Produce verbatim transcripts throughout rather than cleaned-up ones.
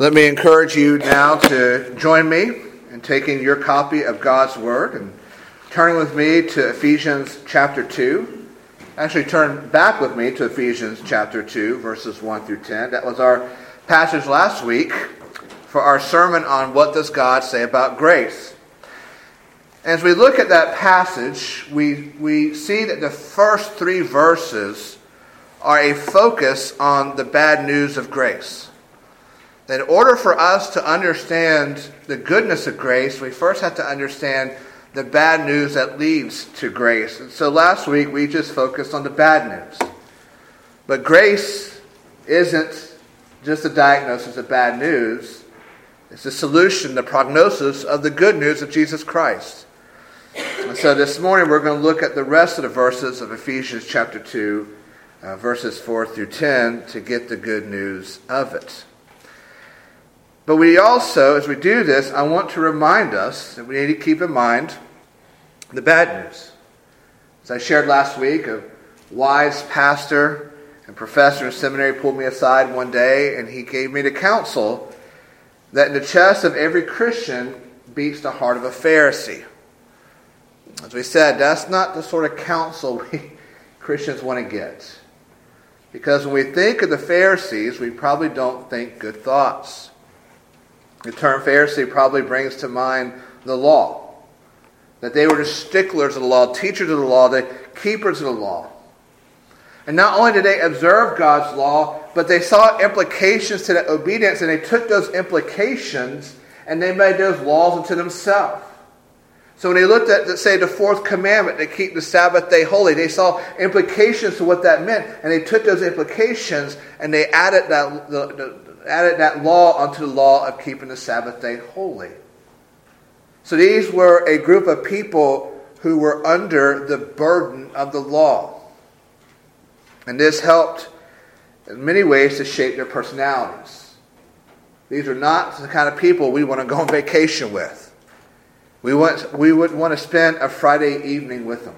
Let me encourage you now to join me in taking your copy of God's Word and turn with me to Ephesians chapter two. Actually, turn back with me to Ephesians chapter two, verses one through ten. That was our passage last week for our sermon on what does God say about grace. As we look at that passage, we, we see that the first three verses are a focus on the bad news of grace. In order for us to understand the goodness of grace, we first have to understand the bad news that leads to grace. And so last week, we just focused on the bad news. But grace isn't just a diagnosis of bad news. It's the solution, the prognosis of the good news of Jesus Christ. And so this morning, we're going to look at the rest of the verses of Ephesians chapter two, uh, verses four through ten, to get the good news of it. But we also, as we do this, I want to remind us that we need to keep in mind the bad news. As I shared last week, a wise pastor and professor in seminary pulled me aside one day, and he gave me the counsel that in the chest of every Christian beats the heart of a Pharisee. As we said, that's not the sort of counsel we Christians want to get. Because when we think of the Pharisees, we probably don't think good thoughts. The term Pharisee probably brings to mind the law, that they were the sticklers of the law, teachers of the law, the keepers of the law. And not only did they observe God's law, but they saw implications to that obedience, and they took those implications and they made those laws unto themselves. So when they looked at, say, the fourth commandment, to keep the Sabbath day holy, they saw implications to what that meant, and they took those implications and they added that the, the added that law unto the law of keeping the Sabbath day holy. So these were a group of people who were under the burden of the law. And this helped in many ways to shape their personalities. These are not the kind of people we want to go on vacation with. We want, we would want to spend a Friday evening with them.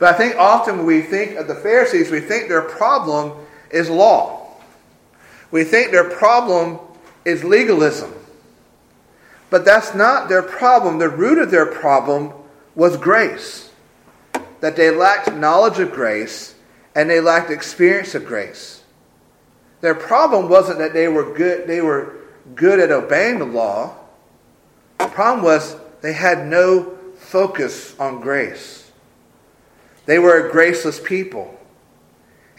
But I think often when we think of the Pharisees, we think their problem is law. We think their problem is legalism. But that's not their problem. The root of their problem was grace. That they lacked knowledge of grace and they lacked experience of grace. Their problem wasn't that they were good, they were good at obeying the law. The problem was they had no focus on grace. They were a graceless people.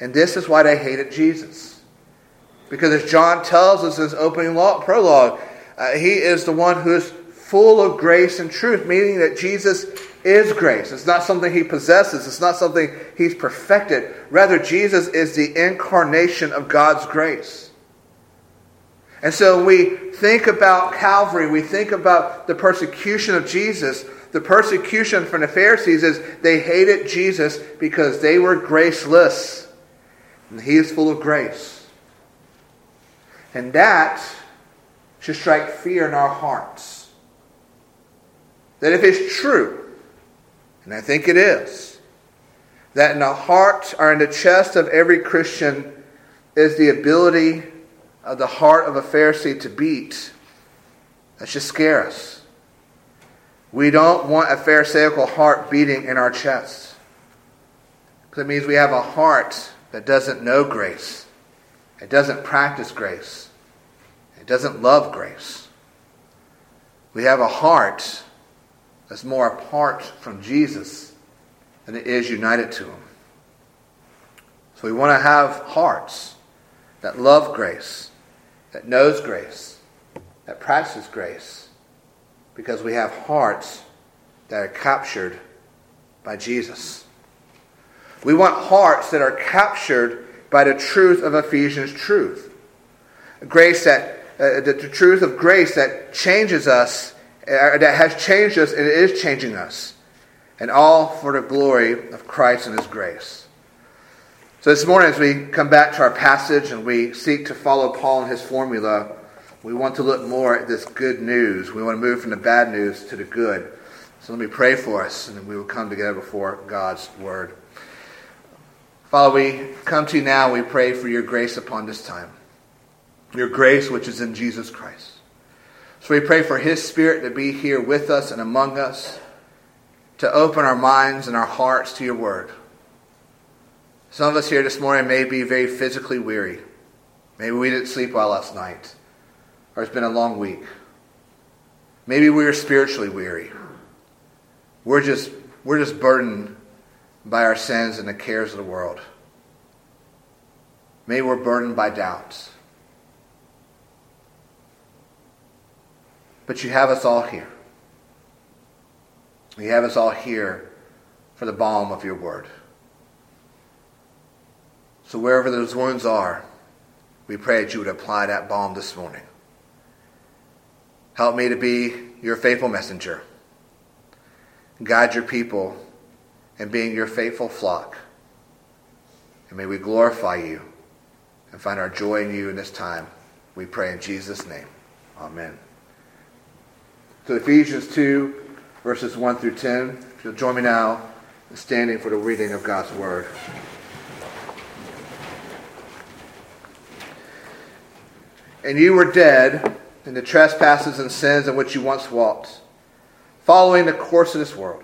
And this is why they hated Jesus. Because as John tells us in his opening prologue, uh, he is the one who is full of grace and truth, meaning that Jesus is grace. It's not something he possesses. It's not something he's perfected. Rather, Jesus is the incarnation of God's grace. And so when we think about Calvary, we think about the persecution of Jesus. The persecution from the Pharisees is they hated Jesus because they were graceless. And he is full of grace. And that should strike fear in our hearts. That if it's true, and I think it is, that in the heart or in the chest of every Christian is the ability of the heart of a Pharisee to beat, that should scare us. We don't want a Pharisaical heart beating in our chest. Because it means we have a heart that doesn't know grace. It doesn't practice grace. It doesn't love grace. We have a heart that's more apart from Jesus than it is united to him. So we want to have hearts that love grace, that knows grace, that practices grace, because we have hearts that are captured by Jesus. We want hearts that are captured by the truth of Ephesians' truth. Grace that, uh, the, the truth of grace that changes us, uh, that has changed us and is changing us. And all for the glory of Christ and his grace. So this morning as we come back to our passage and we seek to follow Paul and his formula, we want to look more at this good news. We want to move from the bad news to the good. So let me pray for us and then we will come together before God's word. Father, we come to you now. We pray for your grace upon this time. your grace which is in Jesus Christ. So we pray for his Spirit to be here with us and among us, to open our minds and our hearts to your word. Some of us here this morning may be very physically weary. Maybe we didn't sleep well last night, or it's been a long week. Maybe we are spiritually weary. We're just we're just burdened by our sins and the cares of the world. Maybe we're burdened by doubts. But you have us all here. You have us all here for the balm of your word. So wherever those wounds are, we pray that you would apply that balm this morning. Help me to be your faithful messenger. Guide your people in being your faithful flock. And may we glorify you and find our joy in you in this time. We pray in Jesus' name. Amen. So Ephesians two, verses one through ten. If you'll join me now in standing for the reading of God's word. And you were dead in the trespasses and sins in which you once walked, following the course of this world,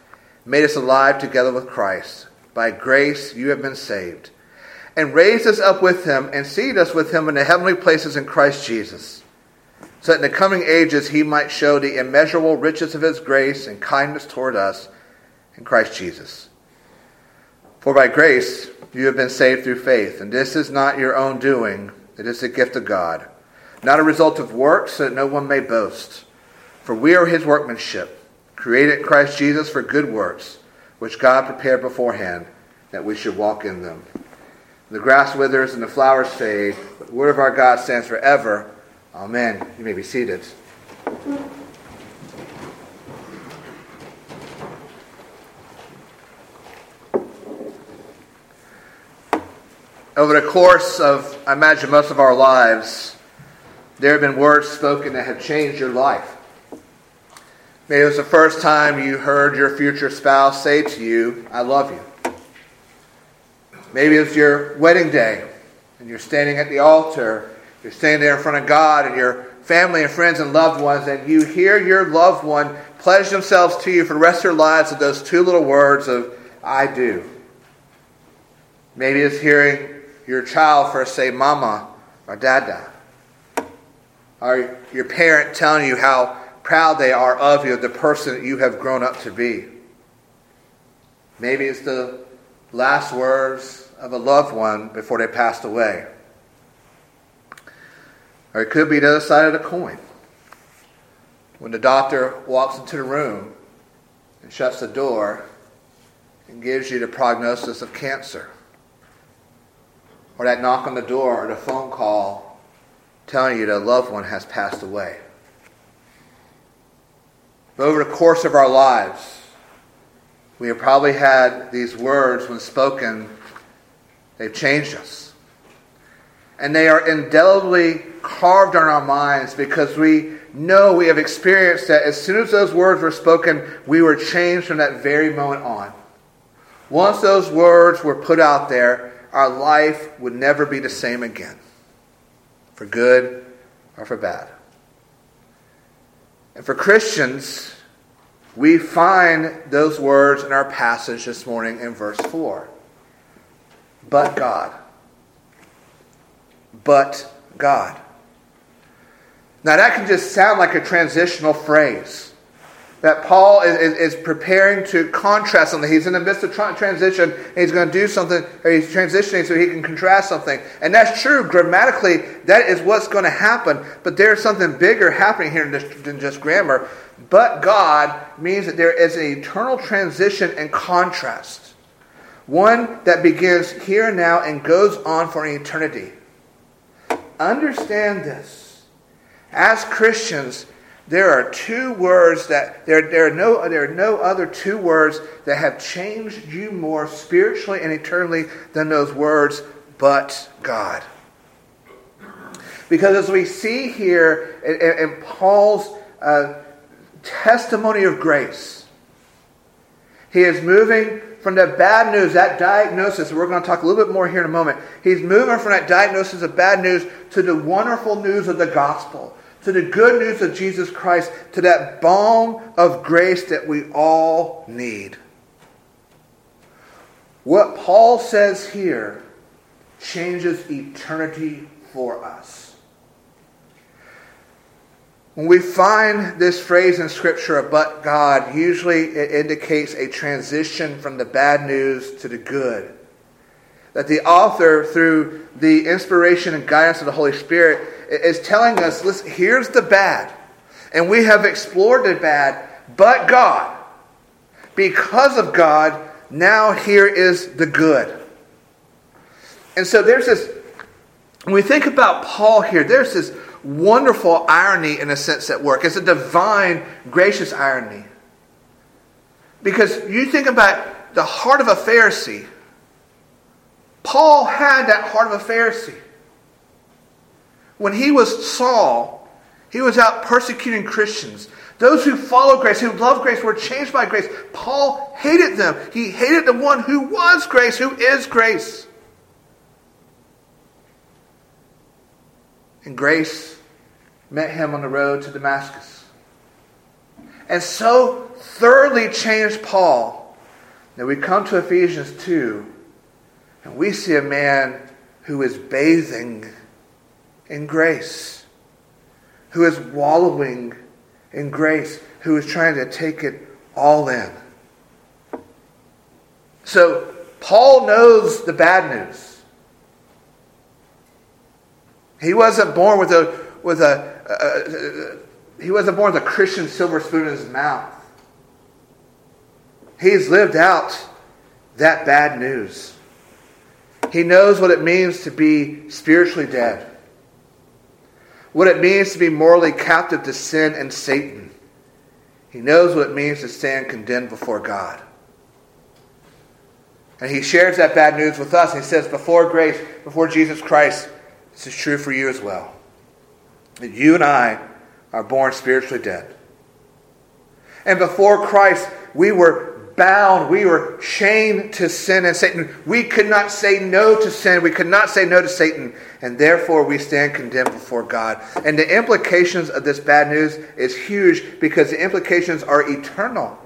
made us alive together with Christ. By grace you have been saved, and raised us up with him, and seated us with him in the heavenly places in Christ Jesus, so that in the coming ages he might show the immeasurable riches of his grace and kindness toward us in Christ Jesus. For by grace you have been saved through faith, and this is not your own doing, it is the gift of God, not a result of works, so that no one may boast. For we are his workmanship, created in Christ Jesus for good works, which God prepared beforehand, that we should walk in them. The grass withers and the flowers fade, but the word of our God stands forever. Amen. You may be seated. Over the course of, I imagine, most of our lives, there have been words spoken that have changed your life. Maybe it was the first time you heard your future spouse say to you, I love you. Maybe it was your wedding day, and you're standing at the altar, you're standing there in front of God, and your family and friends and loved ones, and you hear your loved one pledge themselves to you for the rest of their lives with those two little words of, I do. Maybe it's hearing your child first say, Mama or Dada. Or your parent telling you how proud they are of you, the person that you have grown up to be. Maybe it's the last words of a loved one before they passed away. Or it could be the other side of the coin. When the doctor walks into the room and shuts the door and gives you the prognosis of cancer. Or that knock on the door or the phone call telling you that a loved one has passed away. But over the course of our lives, we have probably had these words, when spoken, they've changed us. And they are indelibly carved on our minds because we know, we have experienced that as soon as those words were spoken, we were changed from that very moment on. Once those words were put out there, our life would never be the same again. For good or for bad. And for Christians, we find those words in our passage this morning in verse four. But God. But God. Now that can just sound like a transitional phrase that Paul is, is preparing to contrast something. He's in the midst of transition, and he's going to do something, or he's transitioning so he can contrast something. And that's true. Grammatically, that is what's going to happen. But there's something bigger happening here than just grammar. But God means that there is an eternal transition and contrast. One that begins here and now and goes on for an eternity. Understand this. As Christians, there are two words that there, there are no there are no other two words that have changed you more spiritually and eternally than those words, but God. Because as we see here in, in Paul's uh, testimony of grace, he is moving from that bad news, that diagnosis, we're going to talk a little bit more here in a moment. He's moving from that diagnosis of bad news to the wonderful news of the gospel, to the good news of Jesus Christ, to that balm of grace that we all need. What Paul says here changes eternity for us. When we find this phrase in Scripture, but God, usually it indicates a transition from the bad news to the good. That the author, through the inspiration and guidance of the Holy Spirit, is telling us, listen, here's the bad. And we have explored the bad, but God. Because of God, now here is the good. And so there's this, when we think about Paul here, there's this wonderful irony in a sense at work. It's a divine, gracious irony. Because you think about the heart of a Pharisee. Paul had that heart of a Pharisee. When he was Saul, he was out persecuting Christians. Those who follow grace, who love grace, were changed by grace. Paul hated them. He hated the one who was grace, who is grace. And grace met him on the road to Damascus. And so thoroughly changed Paul that we come to Ephesians two and we see a man who is bathing in grace, who is wallowing in grace, who is trying to take it all in. So Paul knows the bad news. He wasn't born with a with a uh, he wasn't born with a Christian silver spoon in his mouth. He's lived out that bad news. He knows what it means to be spiritually dead. What it means to be morally captive to sin and Satan. He knows what it means to stand condemned before God. And he shares that bad news with us. He says, before grace, before Jesus Christ, this is true for you as well. That you and I are born spiritually dead. And before Christ, we were bound. We were chained to sin and Satan. We could not say no to sin. We could not say no to Satan. And therefore, we stand condemned before God. And the implications of this bad news is huge because the implications are eternal.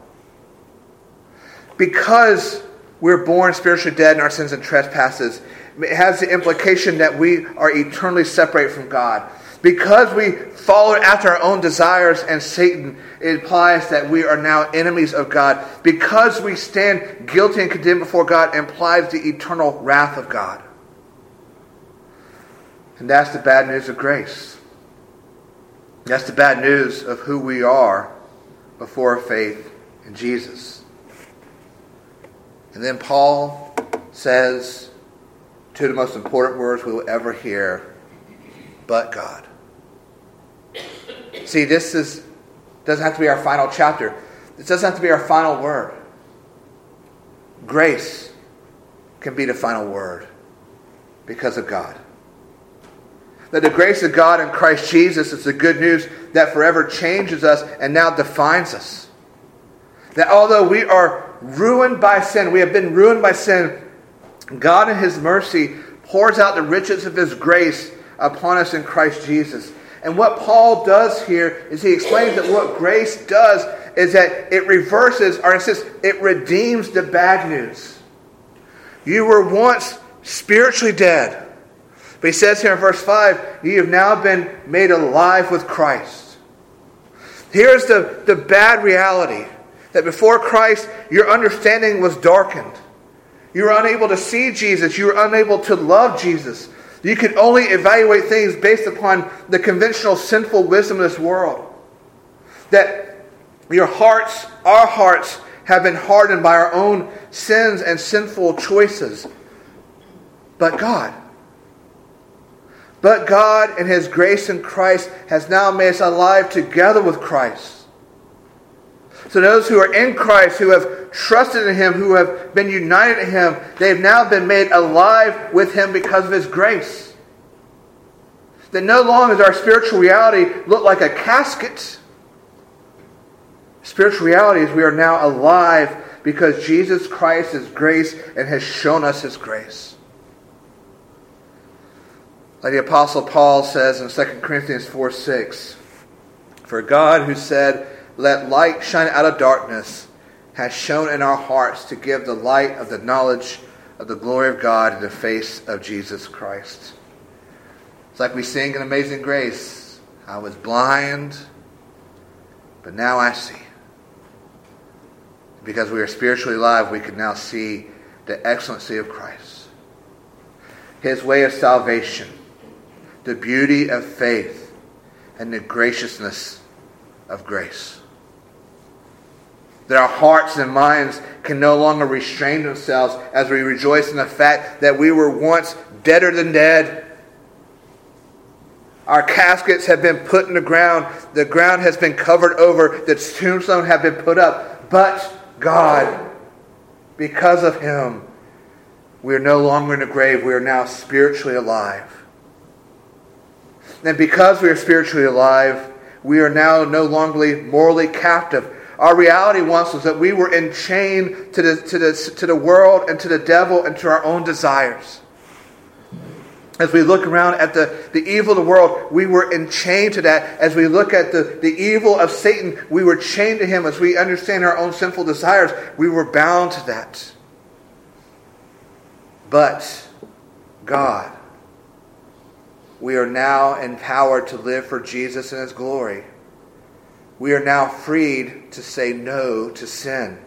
Because we're born spiritually dead in our sins and trespasses, it has the implication that we are eternally separated from God. Because we followed after our own desires and Satan, it implies that we are now enemies of God. Because we stand guilty and condemned before God implies the eternal wrath of God. And that's the bad news of grace. That's the bad news of who we are before faith in Jesus. And then Paul says two of the most important words we will ever hear, but God. See, this is doesn't have to be our final chapter. This doesn't have to be our final word. Grace can be the final word because of God. That the grace of God in Christ Jesus is the good news that forever changes us and now defines us. That although we are ruined by sin, we have been ruined by sin, God in His mercy pours out the riches of His grace upon us in Christ Jesus. And what Paul does here is he explains that what grace does is that it reverses, or insists, it redeems the bad news. You were once spiritually dead. But he says here in verse five, you have now been made alive with Christ. Here's the, the bad reality, that before Christ, your understanding was darkened. You were unable to see Jesus. You were unable to love Jesus. You could only evaluate things based upon the conventional sinful wisdom of this world. That your hearts, our hearts, have been hardened by our own sins and sinful choices. But God. But God in His grace in Christ has now made us alive together with Christ. So those who are in Christ, who have trusted in Him, who have been united to Him, they've now been made alive with Him because of His grace. That no longer does our spiritual reality look like a casket. Spiritual reality is we are now alive because Jesus Christ is grace and has shown us His grace. Like the Apostle Paul says in Second Corinthians four six, "For God who said, 'Let light shine out of darkness,' has shone in our hearts to give the light of the knowledge of the glory of God in the face of Jesus Christ." It's like we sing in Amazing Grace, "I was blind, but now I see." Because we are spiritually alive, we can now see the excellency of Christ, His way of salvation, the beauty of faith, and the graciousness of grace. That our hearts and minds can no longer restrain themselves as we rejoice in the fact that we were once deader than dead. Our caskets have been put in the ground. The ground has been covered over. The tombstone have been put up. But God, because of Him, we are no longer in the grave. We are now spiritually alive. And because we are spiritually alive, we are now no longer morally captive. Our reality once was that we were enchained to the, to the, to the world and to the devil and to our own desires. As we look around at the, the evil of the world, we were enchained to that. As we look at the, the evil of Satan, we were chained to him. As we understand our own sinful desires, we were bound to that. But God, we are now empowered to live for Jesus and His glory. We are now freed to say no to sin.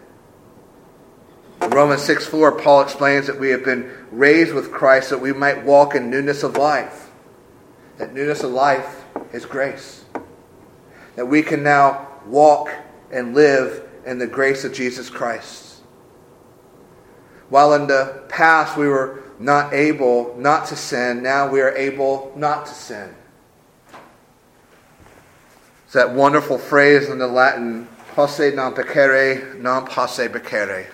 In Romans six four, Paul explains that we have been raised with Christ that we might walk in newness of life. That newness of life is grace. That we can now walk and live in the grace of Jesus Christ. While in the past we were not able not to sin, now we are able not to sin. It's that wonderful phrase in the Latin, posse non pecere, non posse pecere.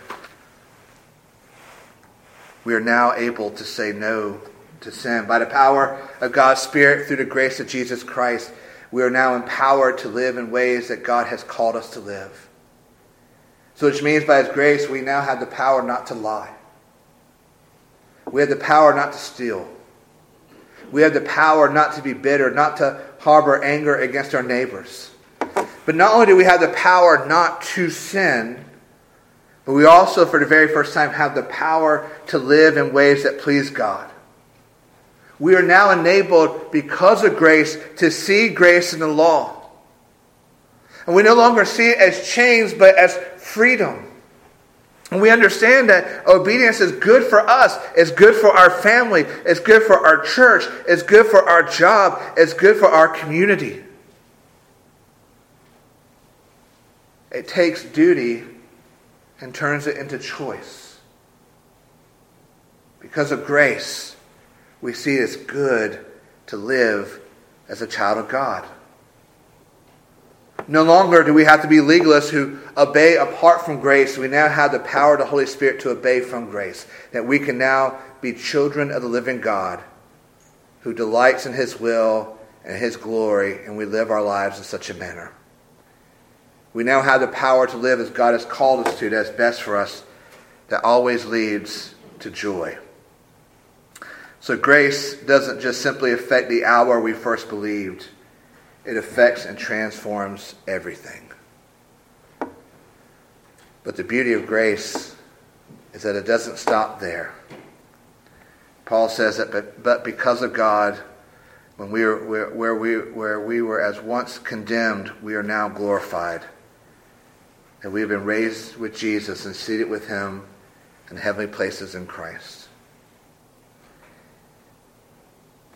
We are now able to say no to sin. By the power of God's Spirit, through the grace of Jesus Christ, we are now empowered to live in ways that God has called us to live. So which means by His grace, we now have the power not to lie. We have the power not to steal. We have the power not to be bitter, not to harbor anger against our neighbors. But not only do we have the power not to sin, but we also, for the very first time, have the power to live in ways that please God. We are now enabled, because of grace, to see grace in the law. And we no longer see it as chains, but as freedom. And we understand that obedience is good for us. It's good for our family. It's good for our church. It's good for our job. It's good for our community. It takes duty and turns it into choice. Because of grace, we see it's good to live as a child of God. No longer do we have to be legalists who obey apart from grace. We now have the power of the Holy Spirit to obey from grace. That we can now be children of the living God who delights in His will and His glory, and we live our lives in such a manner. We now have the power to live as God has called us to, that's best for us, that always leads to joy. So grace doesn't just simply affect the hour we first believed. It affects and transforms everything. But the beauty of grace is that it doesn't stop there. Paul says that, but, but because of God, when we were, where, where, we, where we were as once condemned, we are now glorified. And we have been raised with Jesus and seated with Him in heavenly places in Christ.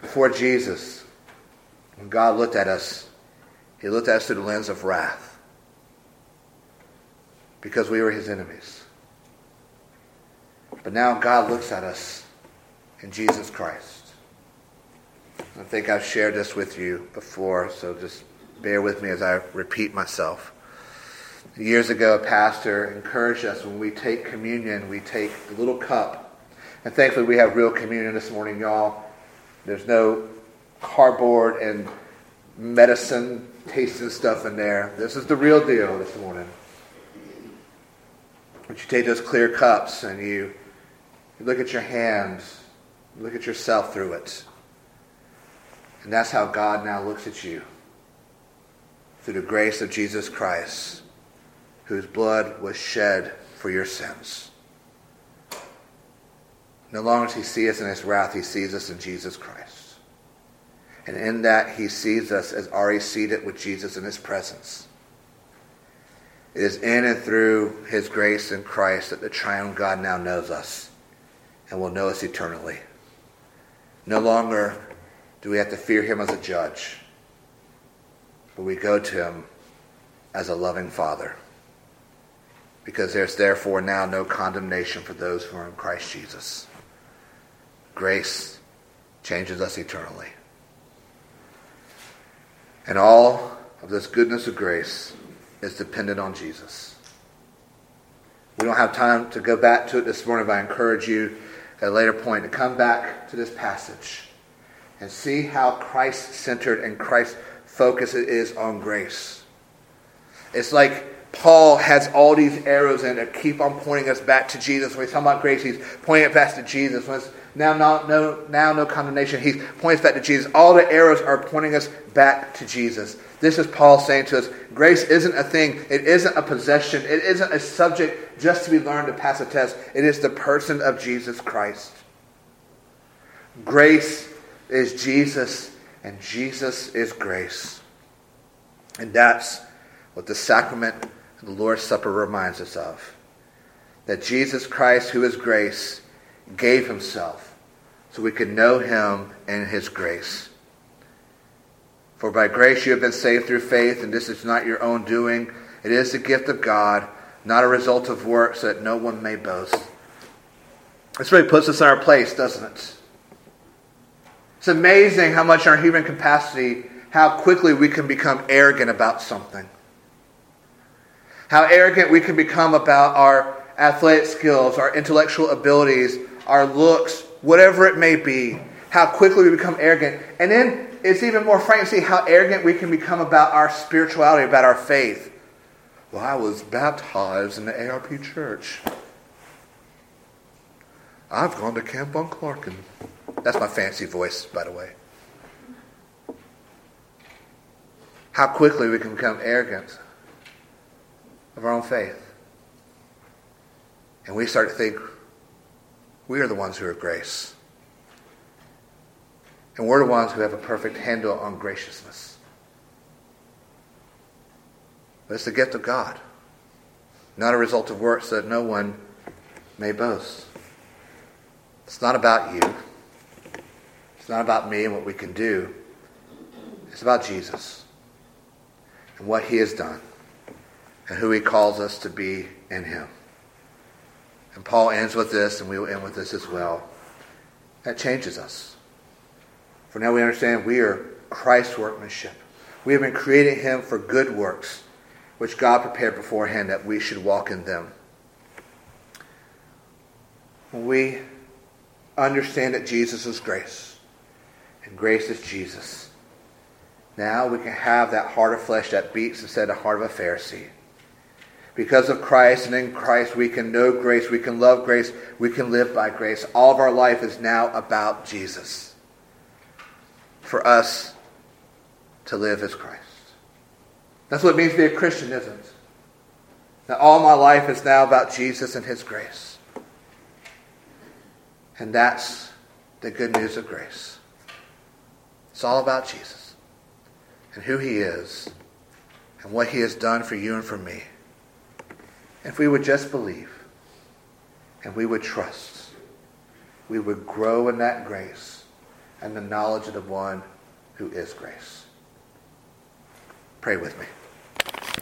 Before Jesus, when God looked at us, He looked at us through the lens of wrath because we were His enemies. But now God looks at us in Jesus Christ. I think I've shared this with you before, so just bear with me as I repeat myself. Years ago, a pastor encouraged us when we take communion, we take the little cup. And thankfully, we have real communion this morning, y'all. There's no cardboard and medicine tasting stuff in there. This is the real deal this morning. But you take those clear cups and you, you look at your hands, you look at yourself through it. And that's how God now looks at you. Through the grace of Jesus Christ, whose blood was shed for your sins. No longer does he see us in his wrath, he sees us in Jesus Christ. And in that, he sees us as already seated with Jesus in his presence. It is in and through his grace in Christ that the triune God now knows us and will know us eternally. No longer do we have to fear him as a judge, but we go to him as a loving Father, because there's therefore now no condemnation for those who are in Christ Jesus. Grace changes us eternally. And all of this goodness of grace is dependent on Jesus. We don't have time to go back to it this morning, but I encourage you at a later point to come back to this passage and see how Christ-centered and Christ-focused it is on grace. It's like Paul has all these arrows in it that keep on pointing us back to Jesus. When he's talking about grace, he's pointing it back to Jesus. When it's now, now, no, now no condemnation, he points back to Jesus. All the arrows are pointing us back to Jesus. This is Paul saying to us, grace isn't a thing. It isn't a possession. It isn't a subject just to be learned to pass a test. It is the person of Jesus Christ. Grace is Jesus, and Jesus is grace. And that's what the sacrament of the Lord's Supper reminds us of. That Jesus Christ, who is grace, gave himself so we could know him and his grace. For by grace you have been saved through faith, and this is not your own doing. It is the gift of God, not a result of works, so that no one may boast. This really puts us in our place, doesn't it? It's amazing how much in our human capacity, how quickly we can become arrogant about something. How arrogant we can become about our athletic skills, our intellectual abilities, our looks, whatever it may be. How quickly we become arrogant. And then it's even more frightening to see how arrogant we can become about our spirituality, about our faith. Well, I was baptized in the A R P church. I've gone to Camp on Clarkin. That's my fancy voice, by the way. How quickly we can become arrogant of our own faith. And we start to think we are the ones who are grace. And we're the ones who have a perfect handle on graciousness. But it's the gift of God, not a result of works, so that no one may boast. It's not about you. It's not about me and what we can do. It's about Jesus and what he has done and who he calls us to be in him. And Paul ends with this, and we will end with this as well. That changes us. For now we understand we are Christ's workmanship. We have been created him for good works, which God prepared beforehand that we should walk in them. When we understand that Jesus is grace, and grace is Jesus, now we can have that heart of flesh that beats instead of the heart of a Pharisee. Because of Christ and in Christ, we can know grace, we can love grace, we can live by grace. All of our life is now about Jesus. For us to live as Christ. That's what it means to be a Christian, isn't it? That all my life is now about Jesus and his grace. And that's the good news of grace. It's all about Jesus and who he is and what he has done for you and for me. If we would just believe and we would trust, we would grow in that grace and the knowledge of the one who is grace. Pray with me.